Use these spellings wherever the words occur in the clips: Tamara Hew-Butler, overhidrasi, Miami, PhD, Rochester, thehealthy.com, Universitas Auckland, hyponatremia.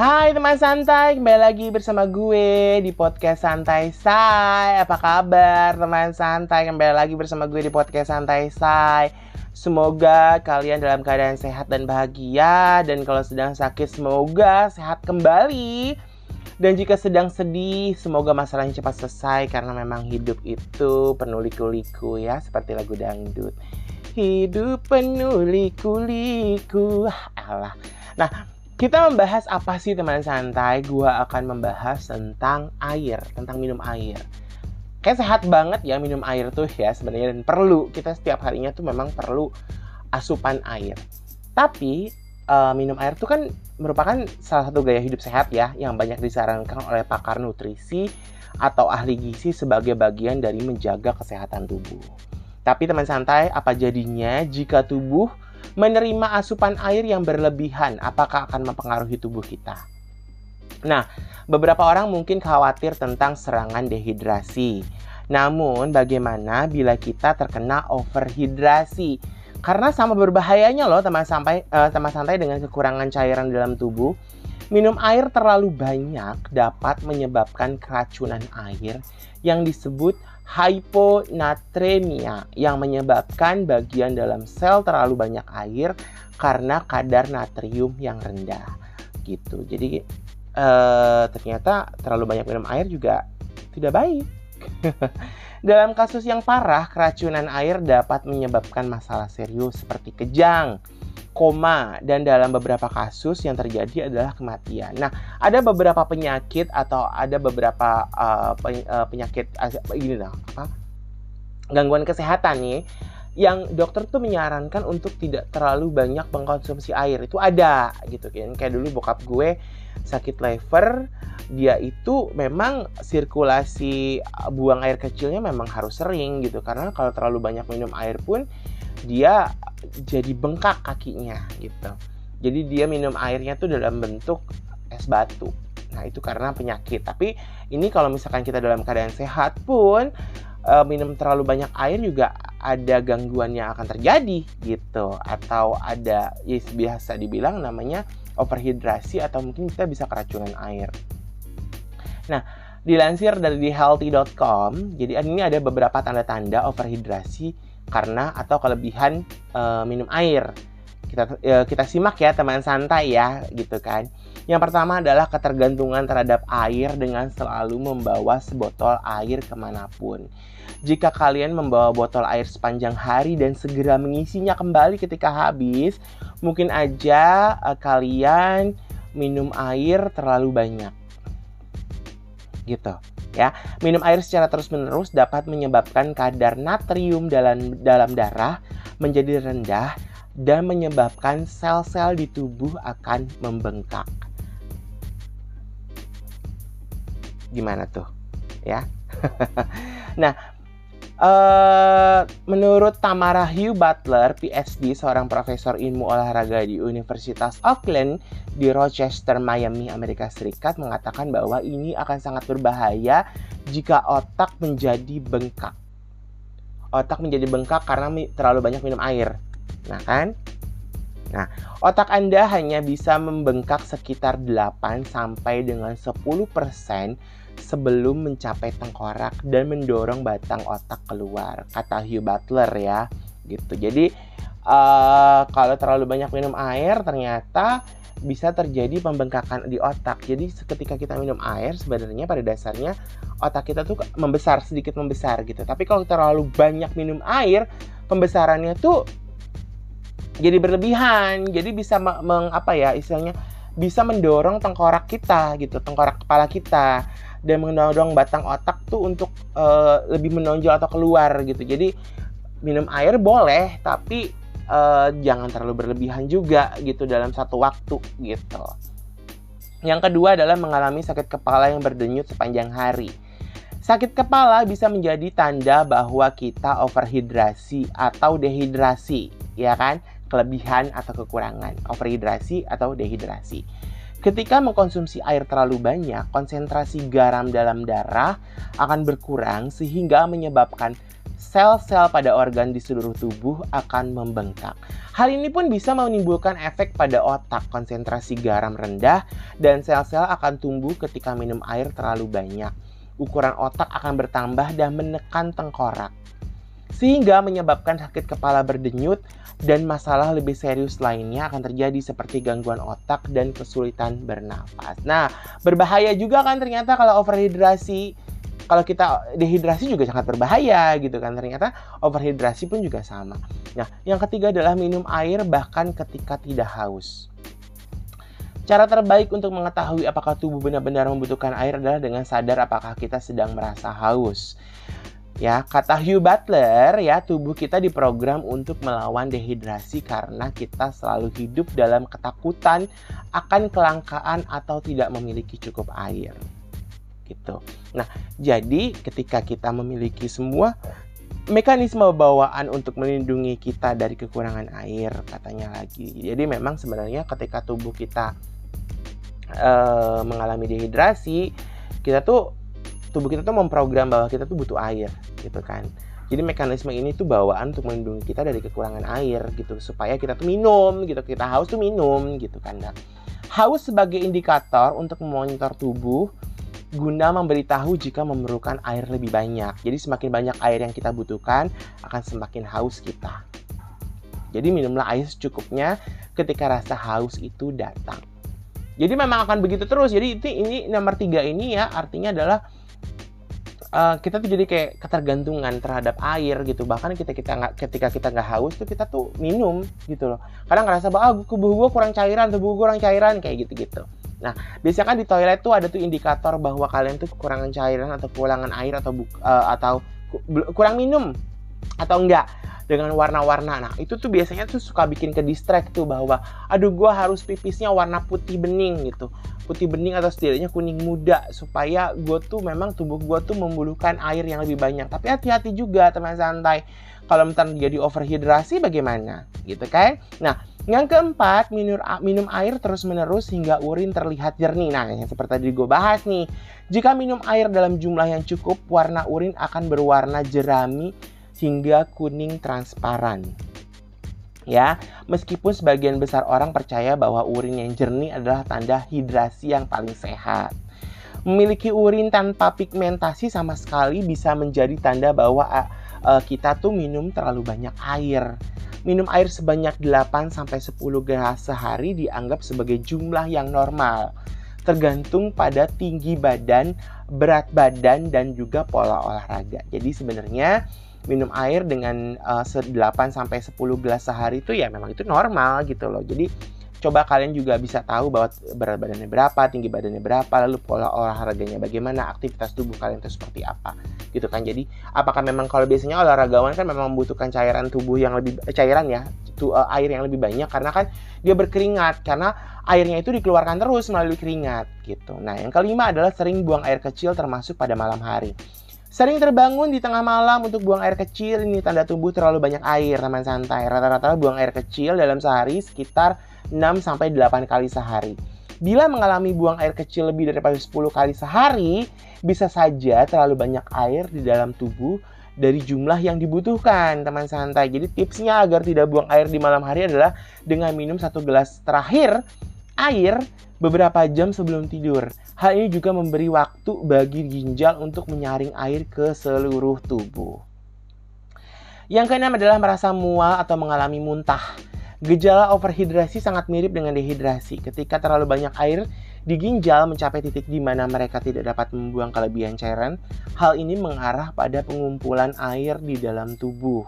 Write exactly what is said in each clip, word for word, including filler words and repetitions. Hai teman santai, kembali lagi bersama gue di podcast Santai Say. Apa kabar teman santai? Kembali lagi bersama gue di podcast Santai Say. Semoga kalian dalam keadaan sehat dan bahagia, dan kalau sedang sakit semoga sehat kembali. Dan jika sedang sedih, semoga masalahnya cepat selesai, karena memang hidup itu penuh liku-liku ya, seperti lagu dangdut. Hidup penuh liku-liku. Allah. Nah, kita membahas apa sih teman santai? Gua akan membahas tentang air, tentang minum air. Kayak sehat banget ya minum air tuh ya sebenarnya, dan perlu, kita setiap harinya tuh memang perlu asupan air. Tapi uh, minum air tuh kan merupakan salah satu gaya hidup sehat ya, yang banyak disarankan oleh pakar nutrisi atau ahli gizi sebagai bagian dari menjaga kesehatan tubuh. Tapi teman santai, apa jadinya jika tubuh menerima asupan air yang berlebihan? Apakah akan mempengaruhi tubuh kita? Nah, beberapa orang mungkin khawatir tentang serangan dehidrasi. Namun, bagaimana bila kita terkena overhidrasi? Karena sama berbahayanya loh teman santai, eh, teman santai dengan kekurangan cairan dalam tubuh. Minum air terlalu banyak dapat menyebabkan keracunan air yang disebut hyponatremia, yang menyebabkan bagian dalam sel terlalu banyak air karena kadar natrium yang rendah gitu. Jadi eh, ternyata terlalu banyak minum air juga tidak baik. Dalam kasus yang parah, keracunan air dapat menyebabkan masalah serius seperti kejang, koma, dan dalam beberapa kasus yang terjadi adalah kematian. Nah, ada beberapa penyakit atau ada beberapa uh, peny- uh, penyakit uh, gini lah, apa? gangguan kesehatan nih, yang dokter tuh menyarankan untuk tidak terlalu banyak mengkonsumsi air. Itu ada gitu kan. Kayak dulu bokap gue sakit liver, dia itu memang sirkulasi buang air kecilnya memang harus sering gitu, karena kalau terlalu banyak minum air pun dia jadi bengkak kakinya gitu. Jadi dia minum airnya tuh dalam bentuk es batu. Nah, itu karena penyakit. Tapi ini kalau misalkan kita dalam keadaan sehat pun e, minum terlalu banyak air juga ada gangguan yang akan terjadi gitu, atau ada ya biasa dibilang namanya overhidrasi, atau mungkin kita bisa keracunan air. Nah, dilansir dari the healthy dot com, jadi ini ada beberapa tanda-tanda overhidrasi karena atau kelebihan e, minum air. Kita e, kita simak ya teman santai ya gitu kan. Yang pertama adalah ketergantungan terhadap air dengan selalu membawa sebotol air kemanapun. Jika kalian membawa botol air sepanjang hari dan segera mengisinya kembali ketika habis, mungkin aja e, kalian minum air terlalu banyak gitu. Ya, minum air secara terus-menerus dapat menyebabkan kadar natrium dalam dalam darah menjadi rendah dan menyebabkan sel-sel di tubuh akan membengkak. Gimana tuh? Ya. Nah, uh, menurut Tamara Hew-Butler, P H D, seorang profesor ilmu olahraga di Universitas Auckland di Rochester, Miami, Amerika Serikat, mengatakan bahwa ini akan sangat berbahaya jika otak menjadi bengkak. Otak menjadi bengkak karena mi- terlalu banyak minum air. Nah kan? Nah, otak Anda hanya bisa membengkak sekitar delapan sampai dengan sepuluh persen sebelum mencapai tengkorak dan mendorong batang otak keluar, kata Hew-Butler ya, gitu. Jadi uh, kalau terlalu banyak minum air ternyata bisa terjadi pembengkakan di otak. Jadi ketika kita minum air, sebenarnya pada dasarnya otak kita tuh membesar, sedikit membesar gitu. Tapi kalau terlalu banyak minum air, pembesarannya tuh jadi berlebihan. Jadi bisa meng, apa ya istilahnya, bisa mendorong tengkorak kita gitu, tengkorak kepala kita, dan mendorong batang otak tuh untuk uh, lebih menonjol atau keluar gitu. Jadi minum air boleh, tapi Uh, jangan terlalu berlebihan juga gitu dalam satu waktu gitu. Yang kedua adalah mengalami sakit kepala yang berdenyut sepanjang hari. Sakit kepala bisa menjadi tanda bahwa kita overhidrasi atau dehidrasi, ya kan? Kelebihan atau kekurangan, overhidrasi atau dehidrasi. Ketika mengkonsumsi air terlalu banyak, konsentrasi garam dalam darah akan berkurang sehingga menyebabkan sel-sel pada organ di seluruh tubuh akan membengkak. Hal ini pun bisa menimbulkan efek pada otak, konsentrasi garam rendah, dan sel-sel akan tumbuh ketika minum air terlalu banyak. Ukuran otak akan bertambah dan menekan tengkorak, sehingga menyebabkan sakit kepala berdenyut dan masalah lebih serius lainnya akan terjadi seperti gangguan otak dan kesulitan bernafas. Nah, berbahaya juga kan ternyata kalau overhidrasi, kalau kita dehidrasi juga sangat berbahaya gitu kan. Ternyata overhidrasi pun juga sama. Nah, yang ketiga adalah minum air bahkan ketika tidak haus. Cara terbaik untuk mengetahui apakah tubuh benar-benar membutuhkan air adalah dengan sadar apakah kita sedang merasa haus. Ya, kata Hew-Butler, ya, tubuh kita diprogram untuk melawan dehidrasi karena kita selalu hidup dalam ketakutan akan kelangkaan atau tidak memiliki cukup air. Gitu. Nah, jadi ketika kita memiliki semua mekanisme bawaan untuk melindungi kita dari kekurangan air, katanya lagi. Jadi memang sebenarnya ketika tubuh kita uh, mengalami dehidrasi, kita tuh Tubuh kita tuh memprogram bahwa kita tuh butuh air gitu kan. Jadi mekanisme ini tuh bawaan untuk melindungi kita dari kekurangan air gitu. Supaya kita tuh minum gitu, kita haus tuh minum gitu kan. Nah, haus sebagai indikator untuk memonitor tubuh guna memberitahu jika memerlukan air lebih banyak. Jadi semakin banyak air yang kita butuhkan akan semakin haus kita. Jadi minumlah air secukupnya ketika rasa haus itu datang. Jadi memang akan begitu terus. Jadi ini, ini nomor tiga ini ya artinya adalah Uh, kita tuh jadi kayak ketergantungan terhadap air gitu. Bahkan kita kita nggak ketika kita nggak haus tuh kita tuh minum gitu loh. Kadang ngerasa bahwa ah, tubuh gue kurang cairan, tubuh gue kurang cairan kayak gitu-gitu. Nah, biasanya kan di toilet tuh ada tuh indikator bahwa kalian tuh kekurangan cairan atau kekurangan air atau uh, atau kurang minum atau enggak dengan warna-warna. Nah, itu tuh biasanya tuh suka bikin ke distract tuh bahwa aduh gue harus pipisnya warna putih bening gitu. Putih bening atau setidaknya kuning muda supaya gue tuh memang tubuh gue tuh membutuhkan air yang lebih banyak. Tapi hati-hati juga teman santai, kalau terjadi overhidrasi bagaimana gitu kan. Nah, yang keempat, minum, minum air terus-menerus hingga urin terlihat jernih. Nah, yang seperti tadi gue bahas nih, jika minum air dalam jumlah yang cukup, warna urin akan berwarna jerami hingga kuning transparan. Ya, meskipun sebagian besar orang percaya bahwa urin yang jernih adalah tanda hidrasi yang paling sehat, memiliki urin tanpa pigmentasi sama sekali bisa menjadi tanda bahwa uh, kita tuh minum terlalu banyak air. Minum air sebanyak delapan sampai sepuluh gelas sehari dianggap sebagai jumlah yang normal, tergantung pada tinggi badan, berat badan, dan juga pola olahraga. Jadi sebenarnya minum air dengan uh, delapan sampai sepuluh gelas sehari itu ya memang itu normal gitu loh. Jadi coba kalian juga bisa tahu bahwa berat badannya berapa, tinggi badannya berapa, lalu pola olahraganya bagaimana, aktivitas tubuh kalian itu seperti apa gitu kan. Jadi apakah memang kalau biasanya olahragawan kan memang membutuhkan cairan tubuh yang lebih, cairan ya, itu uh, air yang lebih banyak karena kan dia berkeringat, karena airnya itu dikeluarkan terus melalui keringat gitu. Nah, yang kelima adalah sering buang air kecil termasuk pada malam hari. Sering terbangun di tengah malam untuk buang air kecil, ini tanda tubuh terlalu banyak air, teman santai. Rata-rata buang air kecil dalam sehari sekitar enam sampai delapan kali sehari. Bila mengalami buang air kecil lebih daripada sepuluh kali sehari, bisa saja terlalu banyak air di dalam tubuh dari jumlah yang dibutuhkan, teman santai. Jadi tipsnya agar tidak buang air di malam hari adalah dengan minum satu gelas terakhir air beberapa jam sebelum tidur. Hal ini juga memberi waktu bagi ginjal untuk menyaring air ke seluruh tubuh. Yang keenam adalah merasa mual atau mengalami muntah. Gejala overhidrasi sangat mirip dengan dehidrasi. Ketika terlalu banyak air di ginjal mencapai titik di mana mereka tidak dapat membuang kelebihan cairan, hal ini mengarah pada pengumpulan air di dalam tubuh.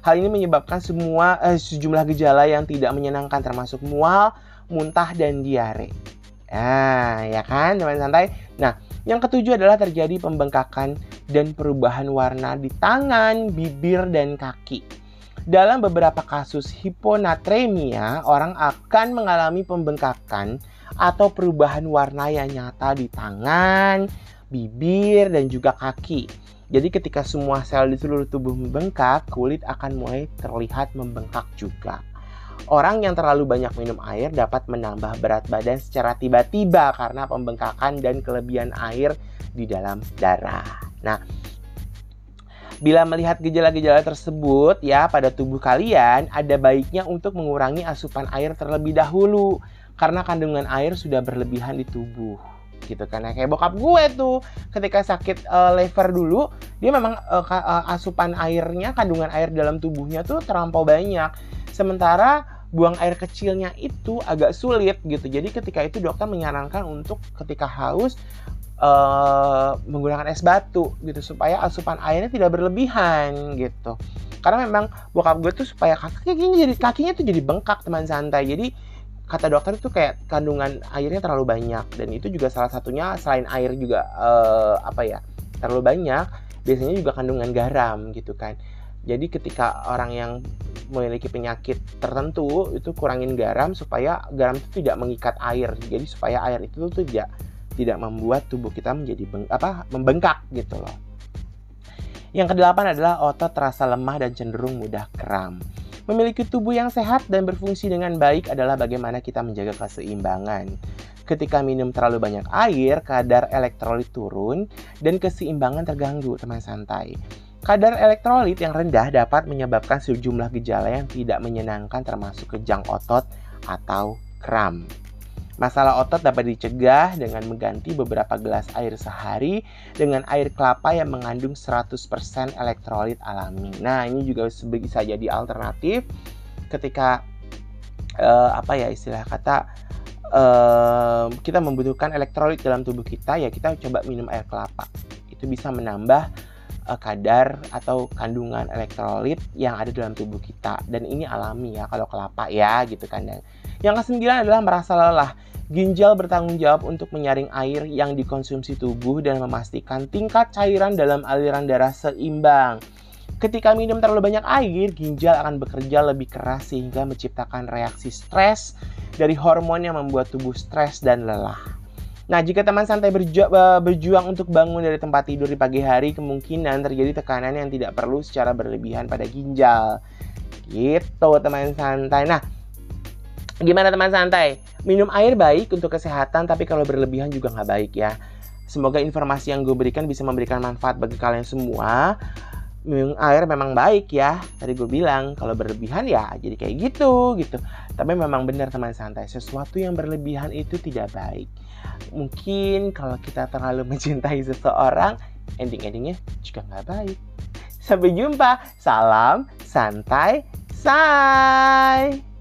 Hal ini menyebabkan semua eh, sejumlah gejala yang tidak menyenangkan termasuk mual, muntah, dan diare. Nah, ya kan teman santai. Nah, yang ketujuh adalah terjadi pembengkakan dan perubahan warna di tangan, bibir, dan kaki. Dalam beberapa kasus hyponatremia, orang akan mengalami pembengkakan atau perubahan warna yang nyata di tangan, bibir, dan juga kaki. Jadi ketika semua sel di seluruh tubuh membengkak, kulit akan mulai terlihat membengkak juga. Orang yang terlalu banyak minum air dapat menambah berat badan secara tiba-tiba karena pembengkakan dan kelebihan air di dalam darah. Nah, Bila melihat gejala-gejala tersebut ya pada tubuh kalian, ada baiknya untuk mengurangi asupan air terlebih dahulu karena kandungan air sudah berlebihan di tubuh. Gitu kan, kayak bokap gue tuh ketika sakit uh, liver dulu, dia memang uh, uh, asupan airnya, kandungan air dalam tubuhnya tuh terlampau banyak, sementara buang air kecilnya itu agak sulit gitu. Jadi ketika itu dokter menyarankan untuk ketika haus uh, menggunakan es batu gitu supaya asupan airnya tidak berlebihan gitu, karena memang bokap gue tuh supaya kakinya jadi kakinya tuh jadi bengkak, teman santai. Jadi kata dokter itu kayak kandungan airnya terlalu banyak, dan itu juga salah satunya selain air juga eh, apa ya terlalu banyak, biasanya juga kandungan garam gitu kan. Jadi ketika orang yang memiliki penyakit tertentu itu kurangin garam supaya garam itu tidak mengikat air, jadi supaya air itu tuh tidak tidak membuat tubuh kita menjadi beng, apa membengkak gitu loh. Yang kedelapan adalah otot terasa lemah dan cenderung mudah kram. Memiliki tubuh yang sehat dan berfungsi dengan baik adalah bagaimana kita menjaga keseimbangan. Ketika minum terlalu banyak air, kadar elektrolit turun dan keseimbangan terganggu, teman santai. Kadar elektrolit yang rendah dapat menyebabkan sejumlah gejala yang tidak menyenangkan termasuk kejang otot atau kram. Masalah otot dapat dicegah dengan mengganti beberapa gelas air sehari dengan air kelapa yang mengandung seratus persen elektrolit alami. Nah, ini juga bisa jadi alternatif ketika uh, apa ya istilah kata uh, kita membutuhkan elektrolit dalam tubuh kita, ya kita coba minum air kelapa. Itu bisa menambah uh, kadar atau kandungan elektrolit yang ada dalam tubuh kita, dan ini alami ya kalau kelapa ya gitu kan. Dan yang kesembilan adalah merasa lelah. Ginjal bertanggung jawab untuk menyaring air yang dikonsumsi tubuh dan memastikan tingkat cairan dalam aliran darah seimbang. Ketika minum terlalu banyak air, ginjal akan bekerja lebih keras sehingga menciptakan reaksi stres dari hormon yang membuat tubuh stres dan lelah. Nah, jika teman santai berju- berjuang untuk bangun dari tempat tidur di pagi hari, kemungkinan terjadi tekanan yang tidak perlu secara berlebihan pada ginjal. Gitu, teman santai. Nah, gimana teman santai? Minum air baik untuk kesehatan, tapi kalau berlebihan juga nggak baik ya. Semoga informasi yang gue berikan bisa memberikan manfaat bagi kalian semua. Minum air memang baik ya. Tadi gue bilang, kalau berlebihan ya jadi kayak gitu gitu. Tapi memang benar teman santai, sesuatu yang berlebihan itu tidak baik. Mungkin kalau kita terlalu mencintai seseorang, ending-endingnya juga nggak baik. Sampai jumpa. Salam santai. Say.